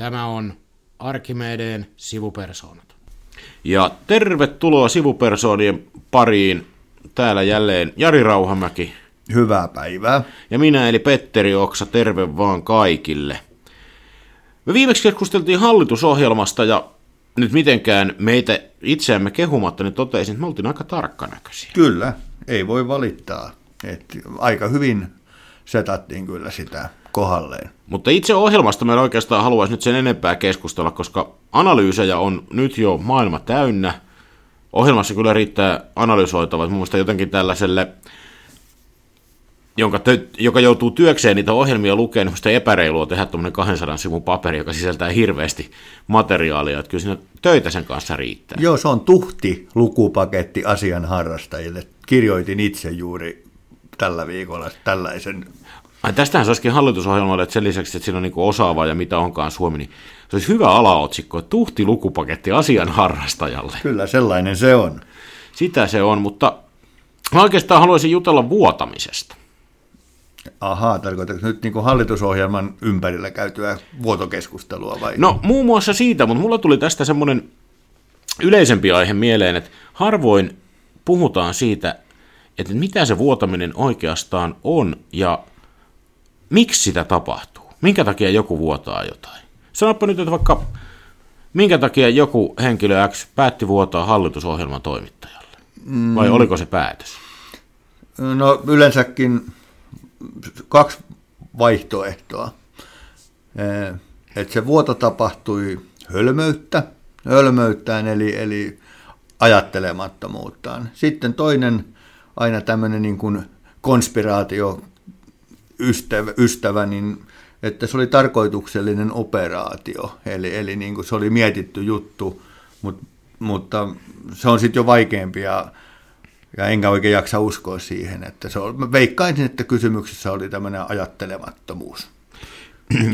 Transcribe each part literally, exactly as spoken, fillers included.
Tämä on Arkimedeen sivupersoonat. Ja tervetuloa sivupersoonien pariin. Täällä jälleen Jari Rauhamäki. Hyvää päivää. Ja minä eli Petteri Oksa, terve vaan kaikille. Me viimeksi keskusteltiin hallitusohjelmasta ja nyt mitenkään meitä itseämme kehumatta, niin totesin, että me oltiin aika tarkkanäköisiä. Kyllä, ei voi valittaa. Et aika hyvin setattiin kyllä sitä kohdalleen. Mutta itse ohjelmasta me oikeastaan haluaisin nyt sen enempää keskustella, koska analyysejä on nyt jo maailma täynnä. Ohjelmassa kyllä riittää analysoitavaa. Mun mielestä jotenkin tällaiselle, jonka tö, joka joutuu työkseen niitä ohjelmia lukeen, niin sitä epäreilua tehdä tuommoinen kahdensadan sivun paperi, joka sisältää hirveästi materiaalia. Että kyllä siinä töitä sen kanssa riittää. Joo, se on tuhti lukupaketti asian harrastajille. Kirjoitin itse juuri tällä viikolla tällaisen. Ai, tästähän se olisikin hallitusohjelmalle, että sen lisäksi, että siinä on niin kuin osaava ja mitä onkaan Suomi, niin se olisi hyvä alaotsikko, tuhti lukupaketti asian harrastajalle. Kyllä, sellainen se on. Sitä se on, mutta mä oikeastaan haluaisin jutella vuotamisesta. Ahaa, tarkoitatko nyt niin kuin hallitusohjelman ympärillä käytyä vuotokeskustelua vai? No, muun muassa siitä, mutta mulla tuli tästä semmoinen yleisempi aihe mieleen, että harvoin puhutaan siitä, että mitä se vuotaminen oikeastaan on ja miksi sitä tapahtuu? Minkä takia joku vuotaa jotain? Sanoppa nyt, että vaikka minkä takia joku henkilö X päätti vuotaa hallitusohjelman toimittajalle? Vai mm. oliko se päätös? No yleensäkin kaksi vaihtoehtoa. Että se vuoto tapahtui hölmöyttä, hölmöyttään eli, eli ajattelemattomuuttaan. Sitten toinen aina tämmöinen niin kuin konspiraatio, Ystävä, ystävä, niin että se oli tarkoituksellinen operaatio, eli, eli niin kuin se oli mietitty juttu, mutta, mutta se on sitten jo vaikeampi ja, ja enkä oikein jaksa uskoa siihen, että se on, mä veikkaisin, että kysymyksessä oli tämmöinen ajattelemattomuus.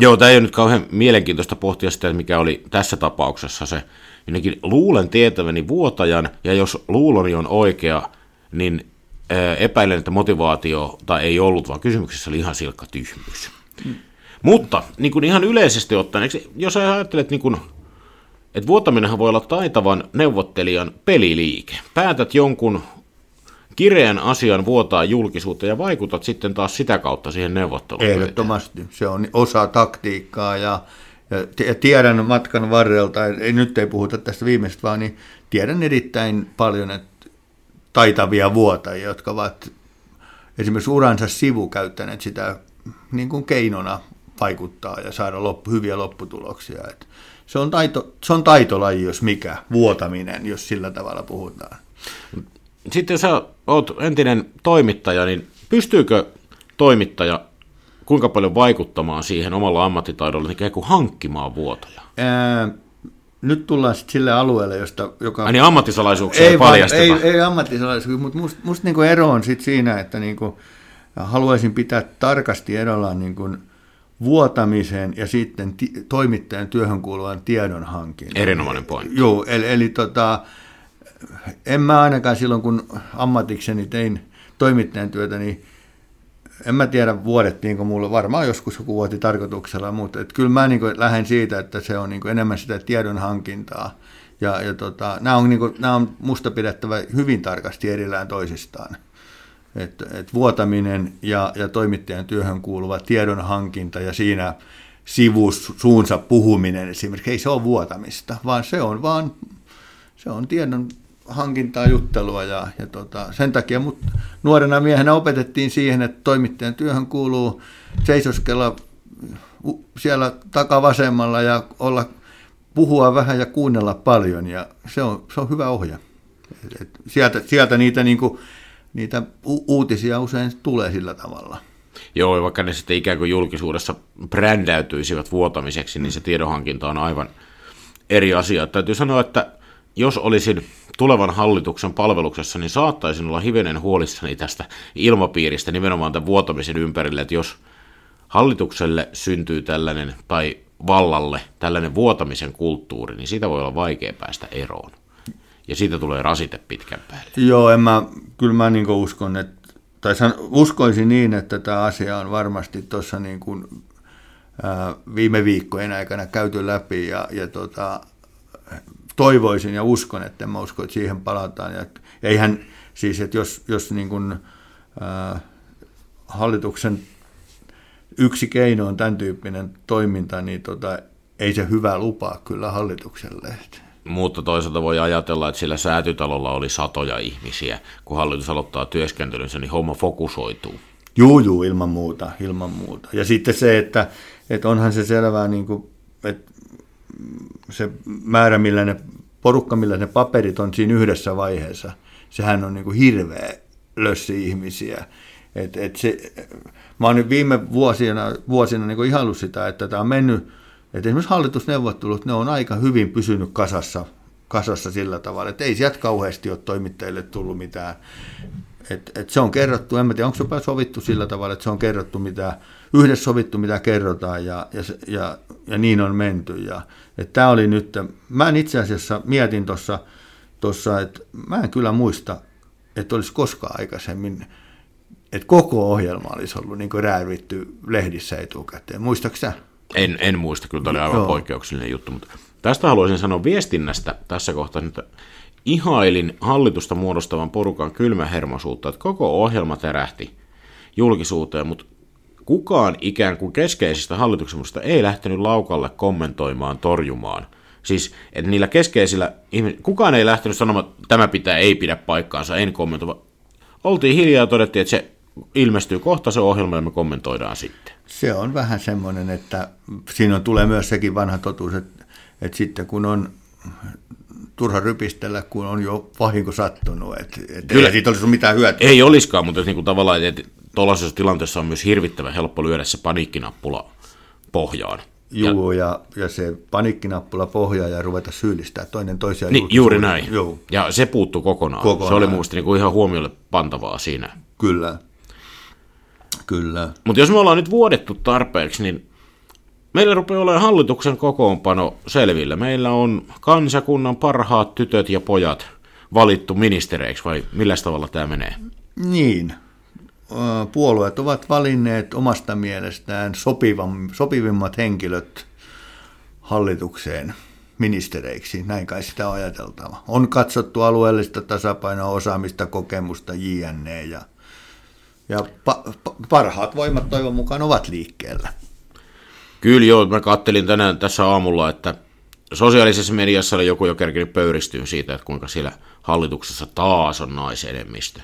Joo, tämä ei ole nyt kauhean mielenkiintoista pohtia sitä, mikä oli tässä tapauksessa se, jotenkin luulen tietäväni vuotajan, ja jos luuloni on oikea, niin epäilen, että motivaatiota ei ollut, vaan kysymyksessä oli ihan silkka tyhmyys. Mm. Mutta niin kuin ihan yleisesti ottaen, jos ajattelet, niin kuin, että vuotaminenhan voi olla taitavan neuvottelijan peliliike. Päätät jonkun kireän asian vuotaa julkisuutta ja vaikutat sitten taas sitä kautta siihen neuvotteluun. Ehdottomasti. Se on osa taktiikkaa ja, ja tiedän matkan varrelta, ei, nyt ei puhuta tästä viimeisestä, vaan niin tiedän erittäin paljon, että taitavia vuotajia, jotka ovat esimerkiksi uransa sivu käyttäneet sitä niin kuin keinona vaikuttaa ja saada loppu, hyviä lopputuloksia. Et se, on taito, se on taitolaji, jos mikä, vuotaminen, jos sillä tavalla puhutaan. Sitten jos sä oot entinen toimittaja, niin pystyykö toimittaja kuinka paljon vaikuttamaan siihen omalla ammattitaidolla, ikään kuin hankkimaan vuotoja? Ää... Nyt tullaan sitten sille alueelle, josta... Joka... Ai niin, ammattisalaisuuksia ei paljasteta. Ei, ei ammattisalaisuuksia, mutta musta must niinku ero on sitten siinä, että niinku, haluaisin pitää tarkasti erollaan niinku vuotamiseen ja sitten ti- toimittajan työhön kuuluvan tiedon hankinnan. Erinomainen pointti. Joo, eli, eli tota, en mä ainakaan silloin, kun ammatikseni tein toimittajan työtä, niin en mä tiedä vuodettiinko mulle, varmaan joskus joku vuoti tarkoituksella, mutta et kyllä mä niinku lähden siitä, että se on niinku enemmän sitä tiedon hankintaa. Ja, ja tota, nämä on, niinku, on musta pidettävä hyvin tarkasti erillään toisistaan. Et, et vuotaminen ja, ja toimittajan työhön kuuluva tiedon hankinta ja siinä sivus suunsa puhuminen esimerkiksi, ei se ole vuotamista, vaan se on, vaan, se on tiedon hankintaa, juttelua ja, ja tota, sen takia mut nuorena miehenä opetettiin siihen, että toimittajan työhön kuuluu seisoskella siellä takavasemmalla ja olla, puhua vähän ja kuunnella paljon ja se on, se on hyvä ohja. Et sieltä, sieltä niitä, niinku, niitä u- uutisia usein tulee sillä tavalla. Joo, vaikka ne sitten ikään kuin julkisuudessa brändäytyisivät vuotamiseksi, niin se tiedonhankinta on aivan eri asia. Täytyy sanoa, että jos olisin tulevan hallituksen palveluksessa, niin saattaisin olla hivenen huolissani tästä ilmapiiristä nimenomaan tämän vuotamisen ympärille, että jos hallitukselle syntyy tällainen tai vallalle tällainen vuotamisen kulttuuri, niin siitä voi olla vaikea päästä eroon. Ja siitä tulee rasite pitkän päälle. Joo, en mä, kyllä mä niin kuin uskon, että, tai san, uskoisin niin, että tämä asia on varmasti tuossa niin kuin viime viikkojen aikana käyty läpi ja, ja tota, toivoisin ja uskon, että mä uskon, että siihen palataan. Ja eihän siis, että jos, jos niin kuin, äh, hallituksen yksi keino on tämän tyyppinen toiminta, niin tota, ei se hyvä lupaa kyllä hallitukselle. Mutta toisaalta voi ajatella, että sillä säätytalolla oli satoja ihmisiä. Kun hallitus aloittaa työskentelynsä, niin homma fokusoituu. Juu, juu, ilman muuta, ilman muuta. Ja sitten se, että, että onhan se selvää, niin kuin, että se määrä, millä ne porukka, millä ne paperit on siinä yhdessä vaiheessa, sehän on niin kuin hirveä lössi ihmisiä. Et, et se, mä oon nyt viime vuosina, vuosina niin kuin ihaillut sitä, että tämä on mennyt, että esimerkiksi hallitusneuvottelut, ne on aika hyvin pysynyt kasassa, kasassa sillä tavalla, että ei sieltä kauheasti ole toimittajille tullut mitään. Et, et se on kerrottu, en mä tiedä, onko se sovittu sillä tavalla, että se on kerrottu, mitä yhdessä sovittu, mitä kerrotaan, ja, ja, ja, ja niin on menty. Ja, et tää oli nyt, mä en itse asiassa mietin tuossa, että mä en kyllä muista, että olisi koskaan aikaisemmin, että koko ohjelma olisi ollut niin kuin räävitty lehdissä etukäteen. Muistatko sä? En, en muista, kyllä tämä oli aivan Joo. poikkeuksellinen juttu, mutta tästä haluaisin sanoa viestinnästä tässä kohtaa, että ihailin hallitusta muodostavan porukan kylmähermoisuutta, että koko ohjelma tärähti julkisuuteen, mutta kukaan ikään kuin keskeisistä hallituksista ei lähtenyt laukalle kommentoimaan, torjumaan. Siis, että niillä keskeisillä ihmisillä, kukaan ei lähtenyt sanomaan, että tämä pitää, ei pidä paikkaansa, en kommentoida. Oltiin hiljaa ja todettiin, että se ilmestyy kohta se ohjelma ja me kommentoidaan sitten. Se on vähän semmoinen, että siinä tulee myös sekin vanha totuus, että, että sitten kun on turha rypistellä, kun on jo vahinko sattunut, että, että kyllä, ei siitä olisi mitään hyötyä. Ei olisikaan, mutta niin kuin tavallaan, että tuollaisessa tilanteessa on myös hirvittävän helppo lyödä se paniikkinappula pohjaan. Joo, ja, ja se paniikkinappula pohjaa ja ruveta syyllistää toinen toisiaan. Niin, juuri näin. Joo. Ja se puuttuu kokonaan. kokonaan. Se oli muista niin kuin ihan huomiolle pantavaa siinä. Kyllä. Kyllä. Mutta jos me ollaan nyt vuodettu tarpeeksi, niin meillä rupeaa olemaan hallituksen kokoonpano selvillä. Meillä on kansakunnan parhaat tytöt ja pojat valittu ministereiksi, vai millä tavalla tämä menee? Niin. Puolueet ovat valinneet omasta mielestään sopivam, sopivimmat henkilöt hallitukseen ministereiksi. Näin kai sitä on ajateltava. On katsottu alueellista tasapainoa, osaamista, kokemusta, jne. Ja Ja pa- pa- parhaat voimat toivon mukaan ovat liikkeellä. Kyllä joo, mä kattelin tänään tässä aamulla, että sosiaalisessa mediassa oli joku jo kerkinyt pöyristyyn siitä, että kuinka siellä hallituksessa taas on naisenemmistö.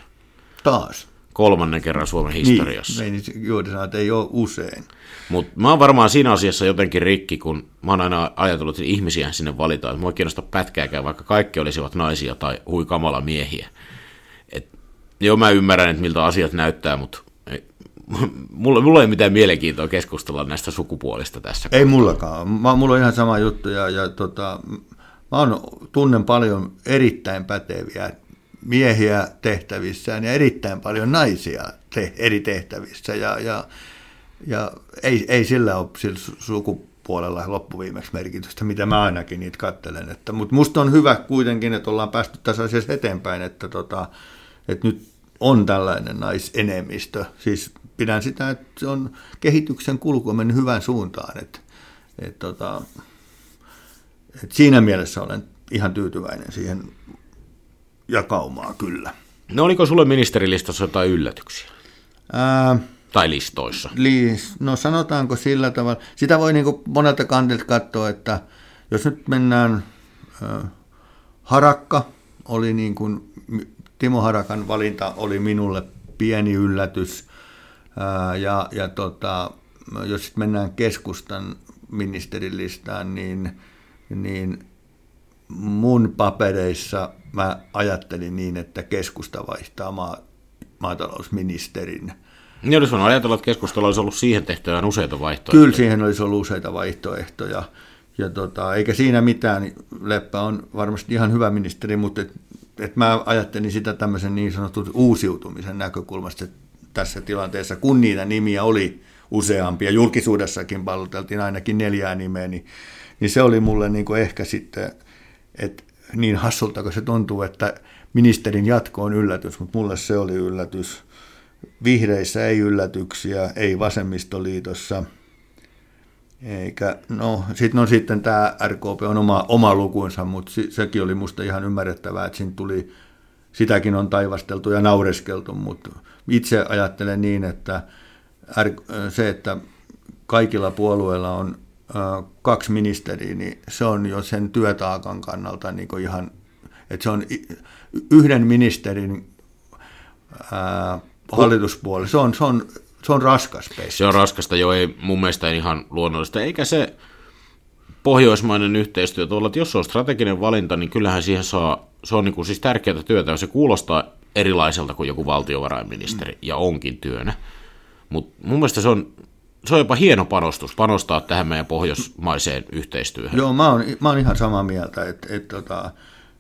Taas? Kolmannen kerran Suomen historiassa. Niin, niin juuri sanoa, että ei ole usein. Mutta mä oon varmaan siinä asiassa jotenkin rikki, kun mä oon aina ajatellut, että ihmisiä sinne valitaan. Mua ei kiinnosta pätkääkään, vaikka kaikki olisivat naisia tai hui kamala miehiä. Joo, mä ymmärrän, että miltä asiat näyttää, mutta ei, mulla, mulla ei mitään mielenkiintoa keskustella näistä sukupuolista tässä. Ei mullakaan. Mä, mulla on ihan sama juttu. Ja, ja tota, mä on, tunnen paljon erittäin päteviä miehiä tehtävissään ja erittäin paljon naisia te, eri tehtävissä. Ja, ja, ja ei, ei sillä ole sillä sukupuolella loppuviimeksi merkitystä, mitä mä ainakin niitä katselen. Että, mutta musta on hyvä kuitenkin, että ollaan päästy tässä asiassa eteenpäin, että tota, et nyt on tällainen naisenemmistö. Siis pidän sitä, että se on kehityksen kulku mennyt hyvään suuntaan. Et, et tota, et siinä mielessä olen ihan tyytyväinen siihen jakaumaan kyllä. No oliko sulle ministerilistassa jotain yllätyksiä? Ää, tai listoissa? Li, no sanotaanko sillä tavalla. Sitä voi niinku monelta kantilta katsoa, että jos nyt mennään ää, Harakka, oli niin kuin Timo Harakan valinta oli minulle pieni yllätys, ja, ja tota, jos sitten mennään keskustan ministerilistaan, niin, niin mun papereissa mä ajattelin niin, että keskusta vaihtaa maa, maatalousministerin. Niin olisi voinut ajatella, että keskustalla olisi ollut siihen tehtävään useita vaihtoehtoja. Kyllä siihen olisi ollut useita vaihtoehtoja, ja tota, eikä siinä mitään. Leppä on varmasti ihan hyvä ministeri, mutta että mä ajattelin sitä tämmöisen niin sanotun uusiutumisen näkökulmasta tässä tilanteessa, kun niitä nimiä oli useampia, julkisuudessakin palloteltiin ainakin neljää nimeä, niin, niin se oli mulle niin kuin ehkä sitten, että niin hassulta kun se tuntuu, että ministerin jatko on yllätys, mutta mulle se oli yllätys. Vihreissä ei yllätyksiä, ei vasemmistoliitossa, Eikä, no, sit, no sitten tämä R K P on oma, oma lukunsa, mutta sekin oli musta ihan ymmärrettävää, että siinä tuli, sitäkin on taivasteltu ja naureskeltu, mutta itse ajattelen niin, että se, että kaikilla puolueilla on kaksi ministeriä, niin se on jo sen työtaakan kannalta niin kuin ihan, että se on yhden ministerin ää, hallituspuolella, se on, se on Se on raskas peistä. Se on raskasta, jo ei mun mielestä ihan luonnollista. Eikä se pohjoismainen yhteistyö tuolla, että jos se on strateginen valinta, niin kyllähän siihen saa, se on niin kuin siis tärkeää työtä, se kuulostaa erilaiselta kuin joku valtiovarainministeri, mm. ja onkin työnä. Mutta mun mielestä se on, se on jopa hieno panostus, panostaa tähän meidän pohjoismaiseen yhteistyöhön. Joo, mä oon, mä oon ihan samaa mieltä, että et, tota,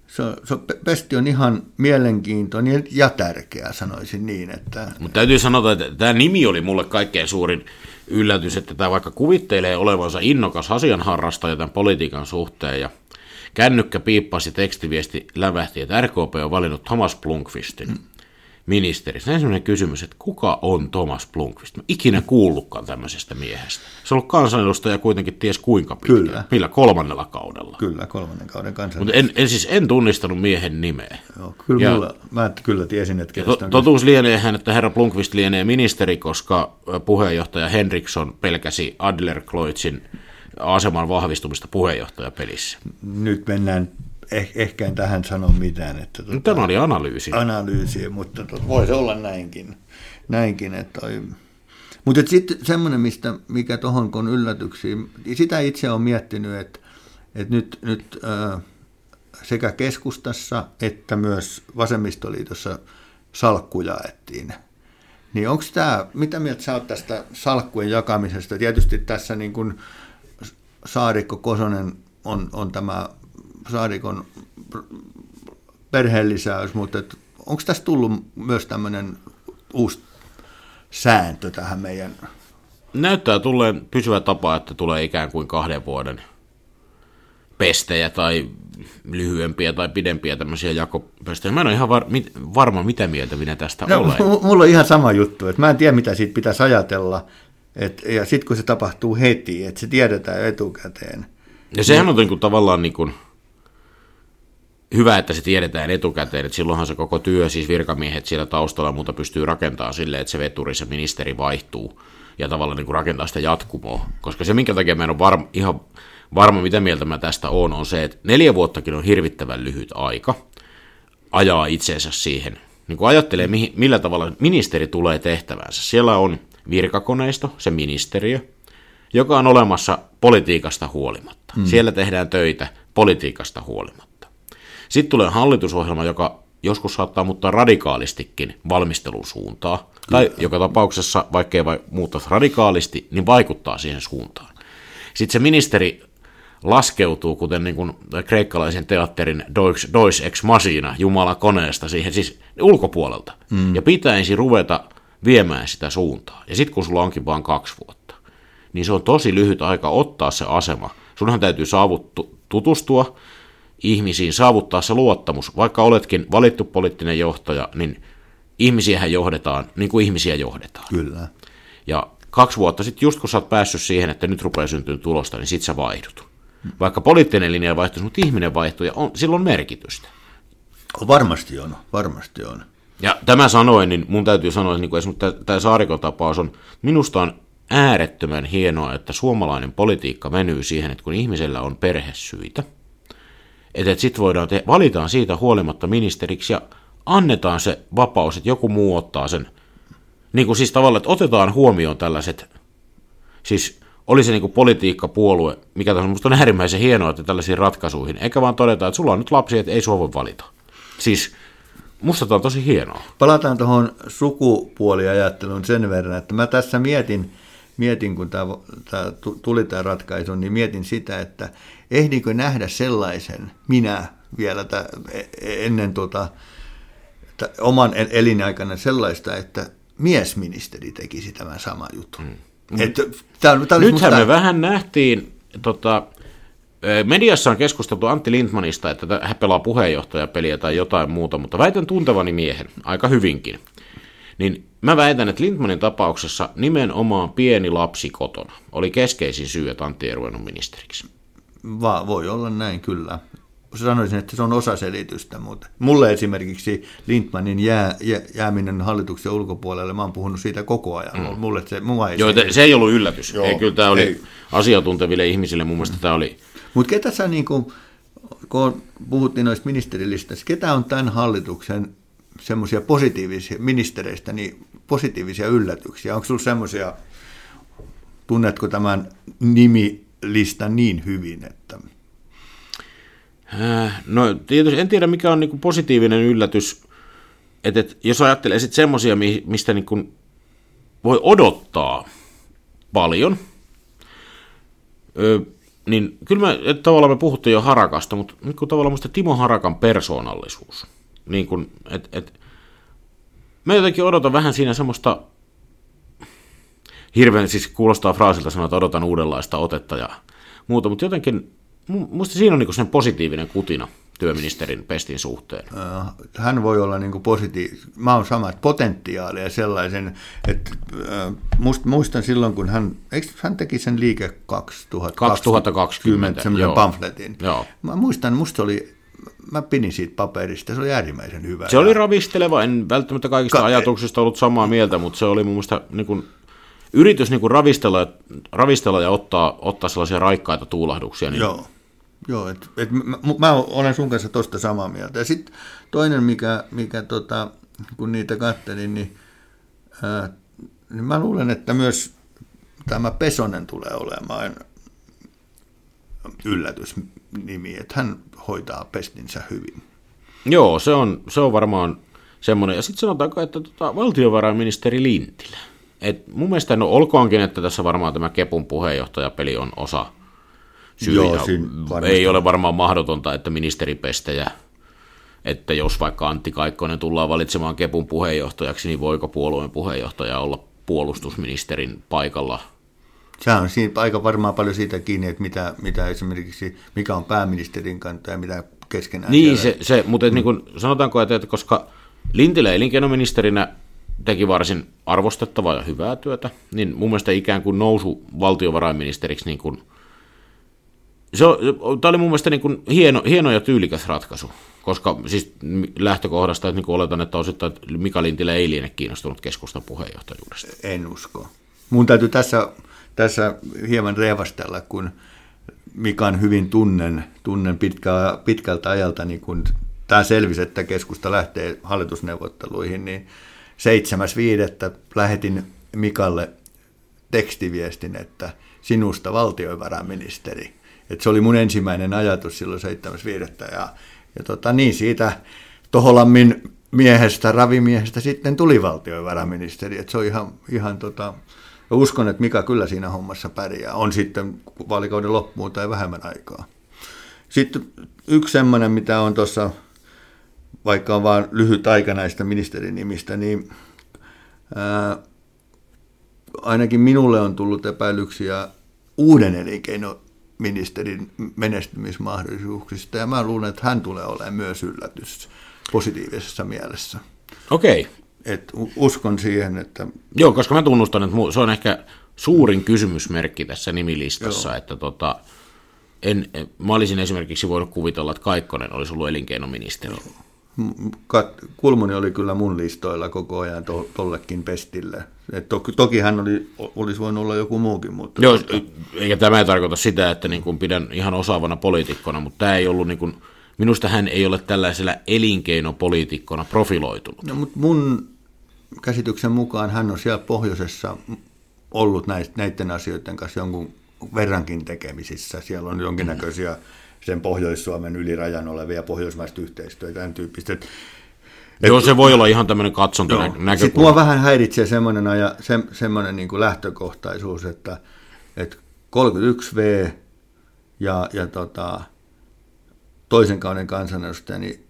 se, se pesti on ihan mielenkiintoinen ja tärkeä, sanoisin niin. Että... Mutta täytyy sanoa, että tämä nimi oli mulle kaikkein suurin yllätys, että tämä vaikka kuvittelee olevansa innokas asianharrastaja tämän politiikan suhteen, ja kännykkä piippasi, tekstiviesti lävähti, että R K P on valinnut Thomas Blomqvistin mm. ministeriksi. Ensimmäinen kysymys, että kuka on Thomas Blomqvist? Mä ikinä kuullutkaan tämmöisestä miehestä. Se on ollut kansanedustaja kuitenkin ties kuinka pitkään. Kyllä. Millä kolmannella kaudella? Kyllä, kolmannen kauden kansanedustaja. Mutta en, en siis en tunnistanut miehen nimeä. Joo, kyllä ja, mulla, mä kyllä tiesin, että kenestä on to, Totuus lienee hän, että herra Blomqvist lienee ministeri, koska puheenjohtaja Henriksson pelkäsi Adler-Klotzin aseman vahvistumista puheenjohtajapelissä. Nyt mennään... Eh, ehkä en tähän sano mitään. Että tuota, tämä oli analyysi. Analyysi, mutta tuota, voi se olla näinkin. näinkin että mutta sitten semmoinen, mistä, mikä tuohon kun yllätyksiin, sitä itse olen miettinyt, että, että nyt, nyt äh, sekä keskustassa että myös vasemmistoliitossa salkku jaettiin. Niin onko tämä, mitä mieltä sä oot tästä salkkujen jakamisesta? Tietysti tässä niin kun Saarikko Kosonen on, on tämä... Saarikon perheenlisäys, mutta onko tässä tullut myös tämmöinen uusi sääntö tähän meidän? Näyttää tulleen pysyvä tapa, että tulee ikään kuin kahden vuoden pestejä tai lyhyempiä tai pidempiä tämmöisiä jakopestejä. Mä en ole ihan var- mit- varma, mitä mieltä minä tästä no, olen. M- mulla on ihan sama juttu, että mä en tiedä, mitä siitä pitäisi ajatella, et, ja sitten kun se tapahtuu heti, että se tiedetään etukäteen. Ja sehän on niin kuin tavallaan niin kuin hyvä, että se tiedetään etukäteen, että silloinhan se koko työ, siis virkamiehet siellä taustalla muuta pystyy rakentamaan silleen, että se veturi, se ministeri vaihtuu ja tavallaan niin kuin rakentaa sitä jatkumoa. Koska se, minkä takia mä en ole varma, ihan varma, mitä mieltä mä tästä on, on se, että neljä vuottakin on hirvittävän lyhyt aika ajaa itseensä siihen. Niin kuin ajattelee, millä tavalla ministeri tulee tehtävänsä. Siellä on virkakoneisto, se ministeriö, joka on olemassa politiikasta huolimatta. Mm. Siellä tehdään töitä politiikasta huolimatta. Sitten tulee hallitusohjelma, joka joskus saattaa muuttaa radikaalistikin valmistelun suuntaa. Kyllä. Tai joka tapauksessa, vaikkei vai muuttaisi radikaalisti, niin vaikuttaa siihen suuntaan. Sitten se ministeri laskeutuu, kuten niin kuin kreikkalaisen teatterin Deus, Deus ex machina, Jumala koneesta, siihen siis ulkopuolelta. Mm. Ja pitäisi ruveta viemään sitä suuntaa. Ja sitten kun sulla onkin vain kaksi vuotta, niin se on tosi lyhyt aika ottaa se asema. Sunhan täytyy saavuttu, tutustua ihmisiin, saavuttaa se luottamus. Vaikka oletkin valittu poliittinen johtaja, niin ihmisiähän johdetaan niin kuin ihmisiä johdetaan. Kyllä. Ja kaksi vuotta sitten, just kun sä oot päässyt siihen, että nyt rupeaa syntyyn tulosta, niin sit sä vaihdut. Vaikka poliittinen linja vaihtuisi, mutta ihminen vaihtuu, ja on, sillä on merkitystä. Varmasti on, varmasti on. Ja tämä sanoin, niin mun täytyy sanoa, että esimerkiksi tämä Saarikotapaus on minusta on äärettömän hienoa, että suomalainen politiikka menyy siihen, että kun ihmisellä on perhesyitä, että sitten voidaan te- valitaan siitä huolimatta ministeriksi ja annetaan se vapaus, että joku muu ottaa sen, niin kuin siis tavallaan, että otetaan huomioon tällaiset, siis oli se niin kuin politiikkapuolue, mikä tahansa, musta on äärimmäisen hienoa, että tällaisiin ratkaisuihin, eikä vaan todeta, että sulla on nyt lapsia, että ei sua voi valita. Siis musta tämä on tosi hienoa. Palataan tuohon sukupuoliajatteluun sen verran, että mä tässä mietin, Mietin, kun tämä, tämä tuli tämä ratkaisu, niin mietin sitä, että ehdinkö nähdä sellaisen minä vielä tämän, ennen tuota, tämän, oman elinaikana sellaista, että miesministeri tekisi tämän saman jutun. Mm. Että, tämä, tämä Nythän musta... me vähän nähtiin, tota, mediassa on keskusteltu Antti Lindmanista, että hän pelaa puheenjohtajapeliä tai jotain muuta, mutta väitän tuntevani miehen aika hyvinkin. niin mä väitän, että Lindmanin tapauksessa nimenomaan pieni lapsi kotona oli keskeisin syy, että Antti ei ruvennut ministeriksi. Va, voi olla näin kyllä. Sanoisin, että se on osa selitystä, mutta mulle esimerkiksi Lindmanin jää, jää, jääminen hallituksen ulkopuolelle, mä oon puhunut siitä koko ajan. Mm. Mulle se, mua ei Joo, se ei ollut yllätys. Joo, ei, kyllä tämä oli asiantunteville ihmisille mun mielestä tämä oli. Mutta ketä sä, niin kun, kun puhuttiin noista ministerilistästä, ketä on tämän hallituksen semmoisia positiivisia ministereistä, niin positiivisia yllätyksiä? Onko sulla semmoisia, tunnetko tämän nimilistan niin hyvin, että... No tietysti en tiedä, mikä on niin kuin positiivinen yllätys, että et, jos ajattelee sitten semmoisia, mistä niin kuin voi odottaa paljon, ö, niin kyllä mä, et, tavallaan me puhuttiin jo Harakasta, mutta niin kuin tavallaan musta Timo Harakan persoonallisuus, niin kuin, et, et, mä jotenkin odotan vähän siinä semmoista, hirveän siis kuulostaa fraasilta sanoa, että odotan uudenlaista otetta ja muuta, mutta jotenkin musta siinä on niinku sen positiivinen kutina työministerin pestin suhteen. Hän voi olla niinku positiivinen. Mä oon sama, että potentiaalia sellaisen, että muistan silloin, kun hän, eikö hän teki sen liike kaksituhattakaksikymmentä, semmoisen pamfletin. Joo. Mä muistan, musta oli, mä pinin siitä paperista, se oli äärimmäisen hyvä. Se oli ravisteleva, en välttämättä kaikista Ka- ajatuksista ollut samaa mieltä, mutta se oli mun mielestä niin kuin yritys niin kuin ravistella, ravistella ja ottaa, ottaa sellaisia raikkaita tuulahduksia. Niin... Joo, Joo et, et mä, mä olen sun kanssa tuosta samaa mieltä. Ja sitten toinen, mikä, mikä tota, kun niitä katselin, niin, äh, niin mä luulen, että myös tämä Pesonen tulee olemaan yllätysnimi, että hän hoitaa pestinsä hyvin. Joo, se on, se on varmaan semmoinen. Ja sitten sanotaanko, että tota, valtiovarainministeri Lintilä. Et mun mielestä, no olkoonkin, että tässä varmaan tämä Kepun puheenjohtajapeli on osa syy. Joo, ei ole varmaan mahdotonta, että ministeripestejä, että jos vaikka Antti Kaikkonen tullaan valitsemaan Kepun puheenjohtajaksi, niin voiko puolueen puheenjohtaja olla puolustusministerin paikalla? Se on siinä aika varmaan paljon siitä kiinni, että mitä, mitä esimerkiksi, mikä on pääministerin kanta ja mitä keskenään. Niin, se, se, mutta mm. niin kun, sanotaanko, että, että koska Lintilä elinkeinoministerinä teki varsin arvostettavaa ja hyvää työtä, niin mun mielestä ikään kuin nousu valtiovarainministeriksi, niin kuin, se, tämä oli mun mielestä niin kuin hieno, hieno ja tyylikäs ratkaisu, koska siis lähtökohdasta, että niin kuin oletan, että osittain Mika Lintilä ei liene kiinnostunut keskustan puheenjohtajuudesta. En usko. Mun täytyy tässä, tässä hieman revastella, kun Mikan hyvin tunnen, tunnen pitkä, pitkältä ajalta, niin kun tämä selvisi, että keskusta lähtee hallitusneuvotteluihin, niin seitsemäs viidettä lähetin Mikalle tekstiviestin, että sinusta valtiovarainministeri. Että se oli mun ensimmäinen ajatus silloin seitsemäs viidettä Ja, ja tota niin, siitä Toholammin miehestä, ravimiehestä sitten tuli valtiovarainministeri. Että se on ihan, ihan tota, uskon, että Mika kyllä siinä hommassa pärjää. On sitten vaalikauden loppuun tai vähemmän aikaa. Sitten yksi semmoinen, mitä on tuossa... vaikka on vain lyhyt aika näistä ministerinimistä, niin ää, ainakin minulle on tullut epäilyksiä uuden elinkeinoministerin menestymismahdollisuuksista, ja mä luulen, että hän tulee olemaan myös yllätys positiivisessa mielessä. Okei. Et uskon siihen, että... Joo, koska mä tunnustan, että se on ehkä suurin kysymysmerkki tässä nimilistassa, Joo. että tota... En, mä olisin esimerkiksi voinut kuvitella, että Kaikkonen olisi ollut elinkeinoministeri. Kulmuni oli kyllä mun listoilla koko ajan to, tollekin pestille. To, toki hän oli, olisi voinut olla joku muukin. Mutta... Joo, eikä tämä ei tarkoita sitä, että niin kuin pidän ihan osaavana poliitikkona, mutta tämä ei ollut, niin kuin, minusta hän ei ole tällaisella elinkeinopoliitikkona profiloitunut. No, mutta mun käsityksen mukaan hän on siellä pohjoisessa ollut näistä, näiden asioiden kanssa jonkun verrankin tekemisissä. Siellä on jonkinnäköisiä sen Pohjois-Suomen ylirajan olevia pohjoismaista yhteistyötä, tämän tyyppistä. Joo, se voi olla ihan tämmöinen katsontanäkökulma. Sitten mua vähän häiritsee semmoinen, aja, se, semmoinen niin kuin lähtökohtaisuus, että, että kolmekymmentäyksi vuotta ja, ja tota, toisen kauden kansanedustaja, niin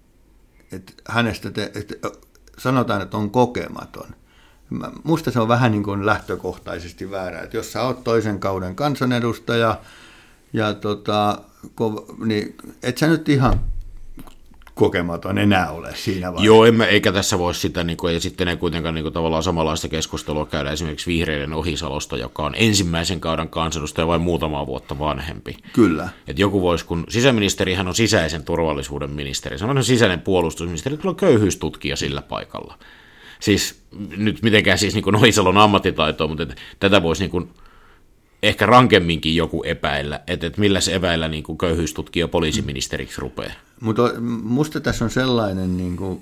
että hänestä te, että sanotaan, että on kokematon. Musta se on vähän niin kuin lähtökohtaisesti väärä, että jos sä oot toisen kauden kansanedustaja, ja tota, niin et sä nyt ihan kokematon enää ole siinä vaiheessa. Joo, emme, eikä tässä voi sitä, niin kuin, ja sitten ei kuitenkaan niin kuin, tavallaan samanlaista keskustelua käydä esimerkiksi vihreiden Ohisalosta, joka on ensimmäisen kauden kansanedustaja vai muutamaa vuotta vanhempi. Kyllä. Et joku voisi, kun sisäministerihän on sisäisen turvallisuuden ministeri, semmoinen sisäinen puolustusministeri, kyllä on köyhyystutkija sillä paikalla. Siis nyt mitenkään siis niin kuin Ohisalon ammattitaitoa, mutta et, tätä voisi niin kuin, ehkä rankemminkin joku epäillä, että et milläs eväillä niin kuin köyhyystutkija poliisiministeriksi rupeaa. Mutta musta tässä on sellainen, niin kuin,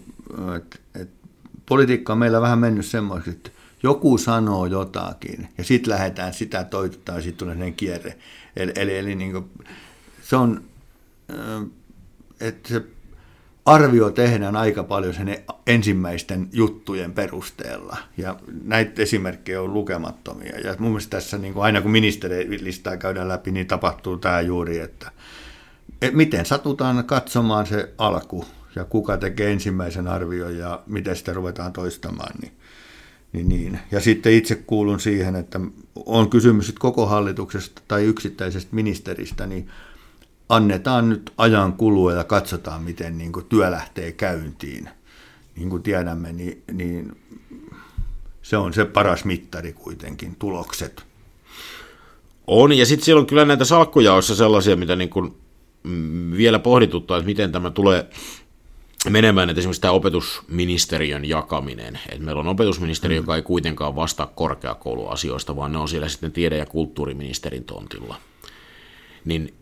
että, että politiikka on meillä vähän mennyt semmoiseksi, että joku sanoo jotakin ja sitten lähdetään sitä toitotaan ja sitten tulee sen kierre. Eli, eli, eli niin kuin, se on, että se arvio tehdään aika paljon sen ensimmäisten juttujen perusteella. Ja näitä esimerkkejä on lukemattomia. Ja mun mielestä tässä niin kuin aina kun ministerilistaa käydään läpi, niin tapahtuu tämä juuri, että miten satutaan katsomaan se alku ja kuka tekee ensimmäisen arvion ja miten sitä ruvetaan toistamaan. Niin, niin, niin. Ja sitten itse kuulun siihen, että on kysymys koko hallituksesta tai yksittäisestä ministeristä, niin annetaan nyt ajan kulua ja katsotaan, miten niin kuin työ lähtee käyntiin. Niin kuin tiedämme, niin, niin se on se paras mittari kuitenkin, tulokset. On, ja sitten siellä on kyllä näitä salkkujaossa sellaisia, mitä niin kuin vielä pohdituttaa, että miten tämä tulee menemään, että esimerkiksi tämä opetusministeriön jakaminen. Että meillä on opetusministeri, joka ei kuitenkaan vastaa korkeakouluasioista, vaan ne on siellä sitten tiede- ja kulttuuriministerin tontilla. Niin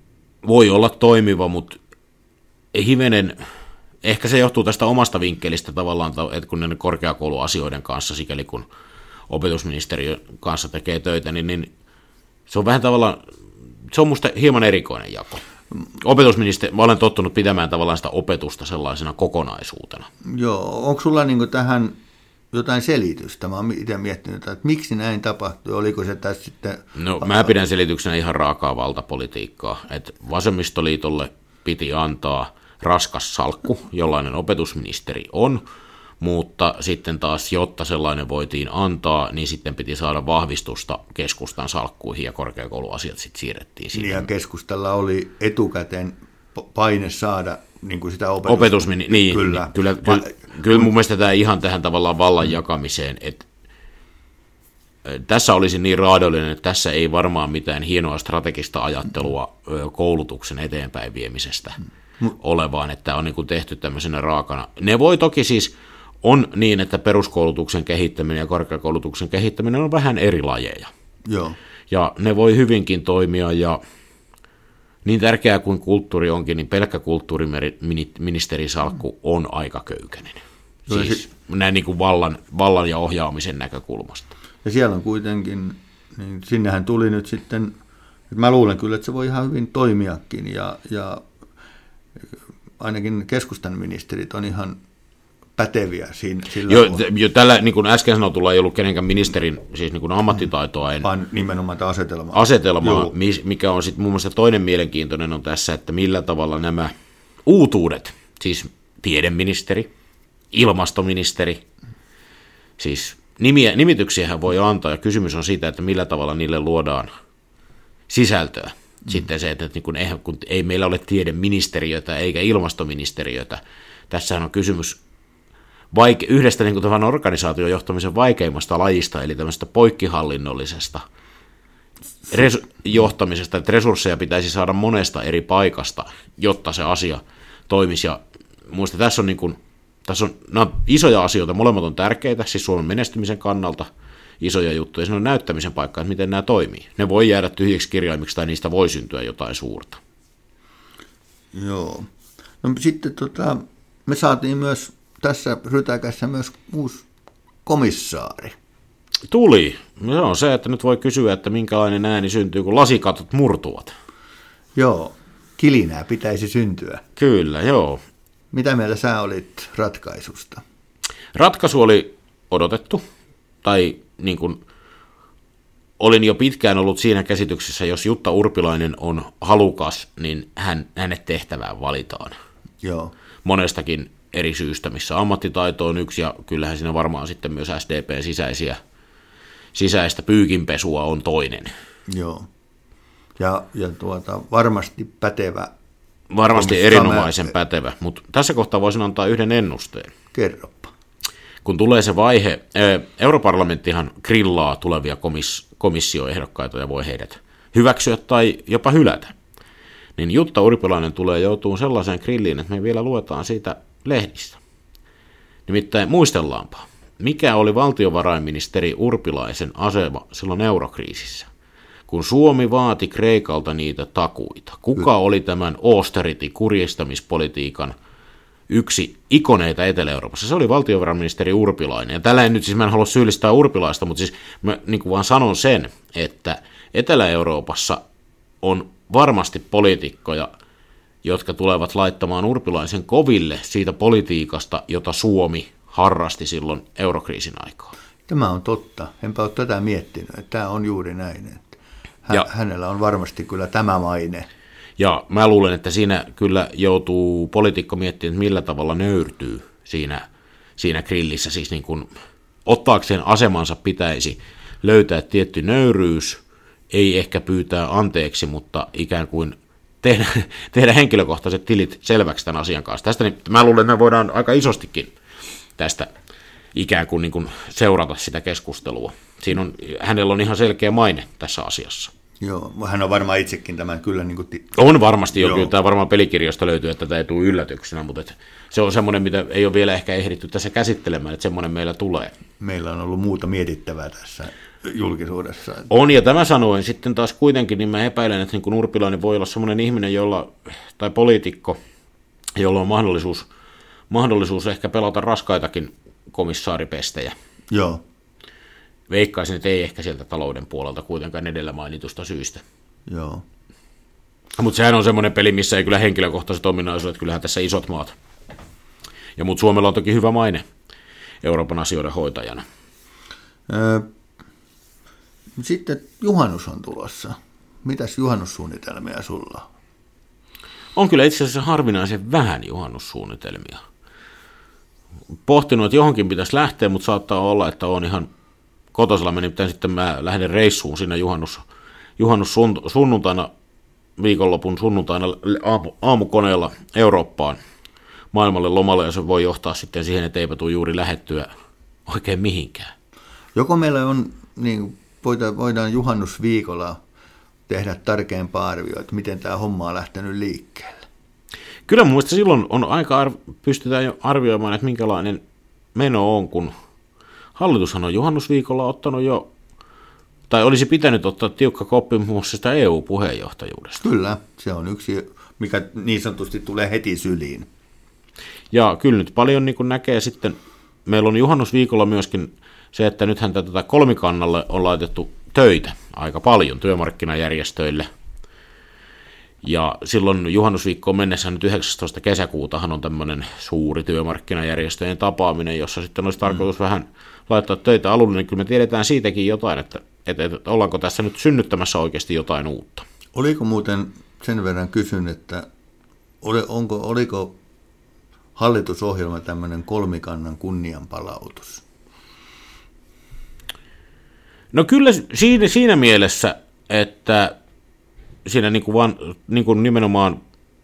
voi olla toimiva, mutta hivenen, ehkä se johtuu tästä omasta vinkkelistä tavallaan, että kun ne korkeakouluasioiden kanssa, sikäli kun opetusministeriön kanssa tekee töitä, niin, niin se on vähän tavallaan, se on musta hieman erikoinen jako. Opetusministeri, mä olen tottunut pitämään tavallaan sitä opetusta sellaisena kokonaisuutena. Joo, onko sulla niin kuin tähän jotain selitystä? Mä oon itse miettinyt, että miksi näin tapahtui, oliko se tässä sitten... No mä pidän selityksenä ihan raakaa valtapolitiikkaa, että vasemmistoliitolle piti antaa raskas salkku, jollainen opetusministeri on, mutta sitten taas, jotta sellainen voitiin antaa, niin sitten piti saada vahvistusta keskustan salkkuihin ja korkeakouluasiat sitten siirrettiin sinne. Ja keskustalla oli etukäteen paine saada niin kuin sitä opetus... Opetusmin... Niin, kyllä. Niin, kyllä, kyllä, kyllä mun mielestä tämä ihan tähän tavallaan vallan jakamiseen, että tässä olisi niin raadollinen, että tässä ei varmaan mitään hienoa strategista ajattelua koulutuksen eteenpäin viemisestä ole, vaan että on niin kuin tehty tämmöisenä raakana. Ne voi toki siis... On niin, että peruskoulutuksen kehittäminen ja korkeakoulutuksen kehittäminen on vähän eri lajeja. Joo. Ja ne voi hyvinkin toimia, ja niin tärkeää kuin kulttuuri onkin, niin pelkkä kulttuuriministerisalkku on aika köykäinen. Siis näin niin kuin vallan, vallan ja ohjaamisen näkökulmasta. Ja siellä on kuitenkin, niin sinnehän tuli nyt sitten, että mä luulen kyllä, että se voi ihan hyvin toimiakin, ja, ja ainakin keskustan ministerit on ihan... päteviä siinä. Jo, jo tällä, niin kuin äsken sanotulla, ei ollut kenenkään ministerin siis niin kuin ammattitaitoa. En, vaan nimenomaan tämä asetelma. Asetelma, mikä on sitten muun muassa toinen mielenkiintoinen on tässä, että millä tavalla nämä uutuudet, siis tiedeministeri, ilmastoministeri, siis nimiä, nimityksiähän voi antaa, ja kysymys on siitä, että millä tavalla niille luodaan sisältöä. Sitten se, että niin kun ei, kun ei meillä ole tiedeministeriötä eikä ilmastoministeriötä. Tässähän on kysymys Vaike- yhdestä niin kuin organisaation johtamisen vaikeimmasta lajista, eli tämmöisestä poikkihallinnollisesta resu- johtamisesta, että resursseja pitäisi saada monesta eri paikasta, jotta se asia toimisi. Ja muista, tässä on, niin kuin, tässä on, on isoja asioita, molemmat on tärkeitä, siis Suomen menestymisen kannalta isoja juttuja, siinä on näyttämisen paikka, että miten nämä toimii. Ne voi jäädä tyhjiksi kirjaimiksi tai niistä voi syntyä jotain suurta. Joo. No sitten tota, me saatiin myös tässä rytäkässä myös uusi komissaari. Tuli. Se on se, että nyt voi kysyä, että minkälainen ääni syntyy, kun lasikatot murtuvat. Joo, kilinää pitäisi syntyä. Kyllä, joo. Mitä mieltä sä olit ratkaisusta? Ratkaisu oli odotettu, tai niin kuin olin jo pitkään ollut siinä käsityksessä, jos Jutta Urpilainen on halukas, niin hän, hänet tehtävään valitaan. Joo. Monestakin eri syystä, missä ammattitaito on yksi, ja kyllähän siinä varmaan sitten myös S D P:n sisäisiä, sisäistä pyykinpesua on toinen. Joo, ja, ja tuota, varmasti pätevä Varmasti erinomaisen mä... pätevä, mutta tässä kohtaa voisin antaa yhden ennusteen. Kerropa. Kun tulee se vaihe, europarlamenttihan grillaa tulevia komis- komissioehdokkaita ja voi heidät hyväksyä tai jopa hylätä. Niin Jutta Urpilainen tulee joutuu sellaiseen grilliin, että me vielä luetaan siitä lehdistä. Nimittäin muistellaanpa, mikä oli valtiovarainministeri Urpilaisen asema silloin eurokriisissä, kun Suomi vaati Kreikalta niitä takuita. Kuka oli tämän austerity-kurjistamispolitiikan yksi ikoneita Etelä-Euroopassa? Se oli valtiovarainministeri Urpilainen. Ja tällä en nyt, siis mä en halua syyllistää Urpilaista, mutta siis mä niin kuin vaan sanon sen, että Etelä-Euroopassa on varmasti poliitikkoja, jotka tulevat laittamaan Urpilaisen koville siitä politiikasta, jota Suomi harrasti silloin eurokriisin aikaa. Tämä on totta. Enpä ole tätä miettinyt. Tämä on juuri näin. Hä- ja, hänellä on varmasti kyllä tämä maine. Ja mä luulen, että siinä kyllä joutuu poliitikko miettimään, että millä tavalla nöyrtyy siinä, siinä grillissä. Siis niin kuin ottaakseen asemansa pitäisi löytää tietty nöyryys, ei ehkä pyytää anteeksi, mutta ikään kuin tehdä, tehdä henkilökohtaiset tilit selväksi tämän asian kanssa. Tästä niin, mä luulen, että me voidaan aika isostikin tästä ikään kuin, niin kuin seurata sitä keskustelua. Siinä on, hänellä on ihan selkeä maine tässä asiassa. Joo, hän on varmaan itsekin tämän kyllä... Niin kuin t- on varmasti jo, kyllä tämä varmaan pelikirjoista löytyy, että tämä ei tule yllätyksenä, mutta et se on semmoinen, mitä ei ole vielä ehkä ehditty tässä käsittelemään, että semmoinen meillä tulee. Meillä on ollut muuta mietittävää tässä julkisuudessa. On, ja tämä sanoen sitten taas kuitenkin, niin mä epäilen, että niin kuin Urpilainen voi olla semmoinen ihminen, jolla, tai poliitikko, jolla on mahdollisuus, mahdollisuus ehkä pelata raskaitakin komissaaripestejä. Joo. Veikkaisin, että ei ehkä sieltä talouden puolelta kuitenkaan edellä mainitusta syystä. Joo. Mutta sehän on semmoinen peli, missä ei kyllä henkilökohtaiset ominaisuudet, kyllähän tässä isot maat. Ja mut Suomella on toki hyvä maine Euroopan asioiden hoitajana. Öö, sitten juhannus on tulossa. Mitäs juhannussuunnitelmia sulla? On kyllä itse asiassa harvinaisen vähän juhannussuunnitelmia. Pohtinut, että johonkin pitäisi lähteä, mutta saattaa olla, että on ihan... Kotosalla meni, mutta sitten mä lähden reissuun siinä juhannus, juhannus sunnuntaina, viikonlopun sunnuntaina aamu, aamukoneella Eurooppaan maailmalle lomalle, ja se voi johtaa sitten siihen, että eipä tule juuri lähettyä oikein mihinkään. Joko meillä on, niin voidaan, voidaan juhannusviikolla tehdä tarkempaa arvioa, että miten tämä homma on lähtenyt liikkeelle? Kyllä mun mielestä silloin on aika arv, pystytään jo arvioimaan, että minkälainen meno on, kun hallitushan on juhannusviikolla ottanut jo, tai olisi pitänyt ottaa tiukka koppi muun muassa sitä E U-puheenjohtajuudesta. Kyllä, se on yksi, mikä niin sanotusti tulee heti syliin. Ja kyllä nyt paljon niin kuin näkee sitten, meillä on juhannusviikolla myöskin se, että nythän tätä kolmikannalle on laitettu töitä aika paljon työmarkkinajärjestöille. Ja silloin juhannusviikkoon mennessä nyt yhdeksästoista kesäkuutahan on tämmöinen suuri työmarkkinajärjestöjen tapaaminen, jossa sitten olisi tarkoitus mm. vähän laittaa töitä alulle, niin kyllä me tiedetään siitäkin jotain, että, että, että ollaanko tässä nyt synnyttämässä oikeasti jotain uutta. Oliko muuten, sen verran kysyn, että onko, oliko hallitusohjelma tämmöinen kolmikannan kunnianpalautus? No kyllä siinä, siinä mielessä, että... Siinä niin kuin van, niin kuin nimenomaan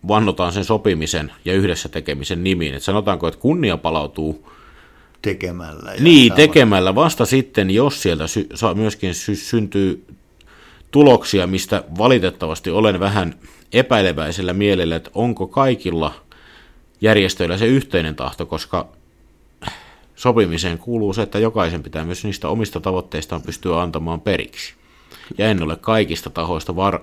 vannotaan sen sopimisen ja yhdessä tekemisen nimiin. Et sanotaanko, että kunnia palautuu tekemällä. Niin, tekemällä vasta sitten, jos sieltä sy- myöskin sy- syntyy tuloksia, mistä valitettavasti olen vähän epäileväisellä mielellä, että onko kaikilla järjestöillä se yhteinen tahto, koska sopimiseen kuuluu se, että jokaisen pitää myös niistä omista tavoitteistaan pystyä antamaan periksi. Ja en ole kaikista tahoista var...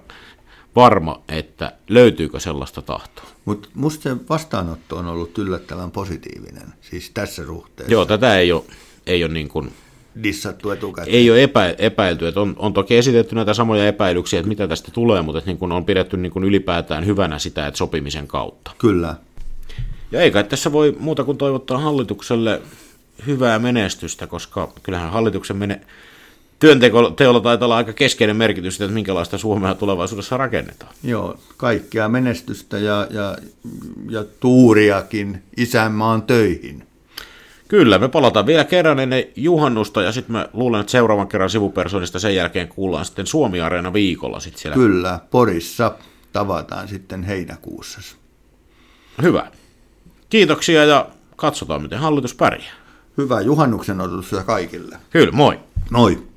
varma, että löytyykö sellaista tahtoa. Mutta musta se vastaanotto on ollut yllättävän positiivinen, siis tässä suhteessa. Joo, tätä ei ole, ei ole niin kuin... Dissattu etukäteen. Ei ole epä, epäilty, että on, on toki esitetty näitä samoja epäilyksiä, että mitä tästä tulee, mutta niin kuin on pidetty niin kuin ylipäätään hyvänä sitä, että sopimisen kautta. Kyllä. Ja eikä tässä voi muuta kuin toivottaa hallitukselle hyvää menestystä, koska kyllähän hallituksen mene... Työnteolla taitaa olla aika keskeinen merkitys sitä, että minkälaista Suomea tulevaisuudessa rakennetaan. Joo, kaikkea menestystä ja, ja, ja tuuriakin isänmaan töihin. Kyllä, me palataan vielä kerran ennen juhannusta, ja sitten mä luulen, että seuraavan kerran sivupersonista sen jälkeen kuullaan sitten Suomi Areena viikolla. Sit siellä. Kyllä, Porissa tavataan sitten heinäkuussa. Hyvä. Kiitoksia ja katsotaan, miten hallitus pärjää. Hyvää juhannuksen odotusta kaikille. Kyllä, moi. Moi.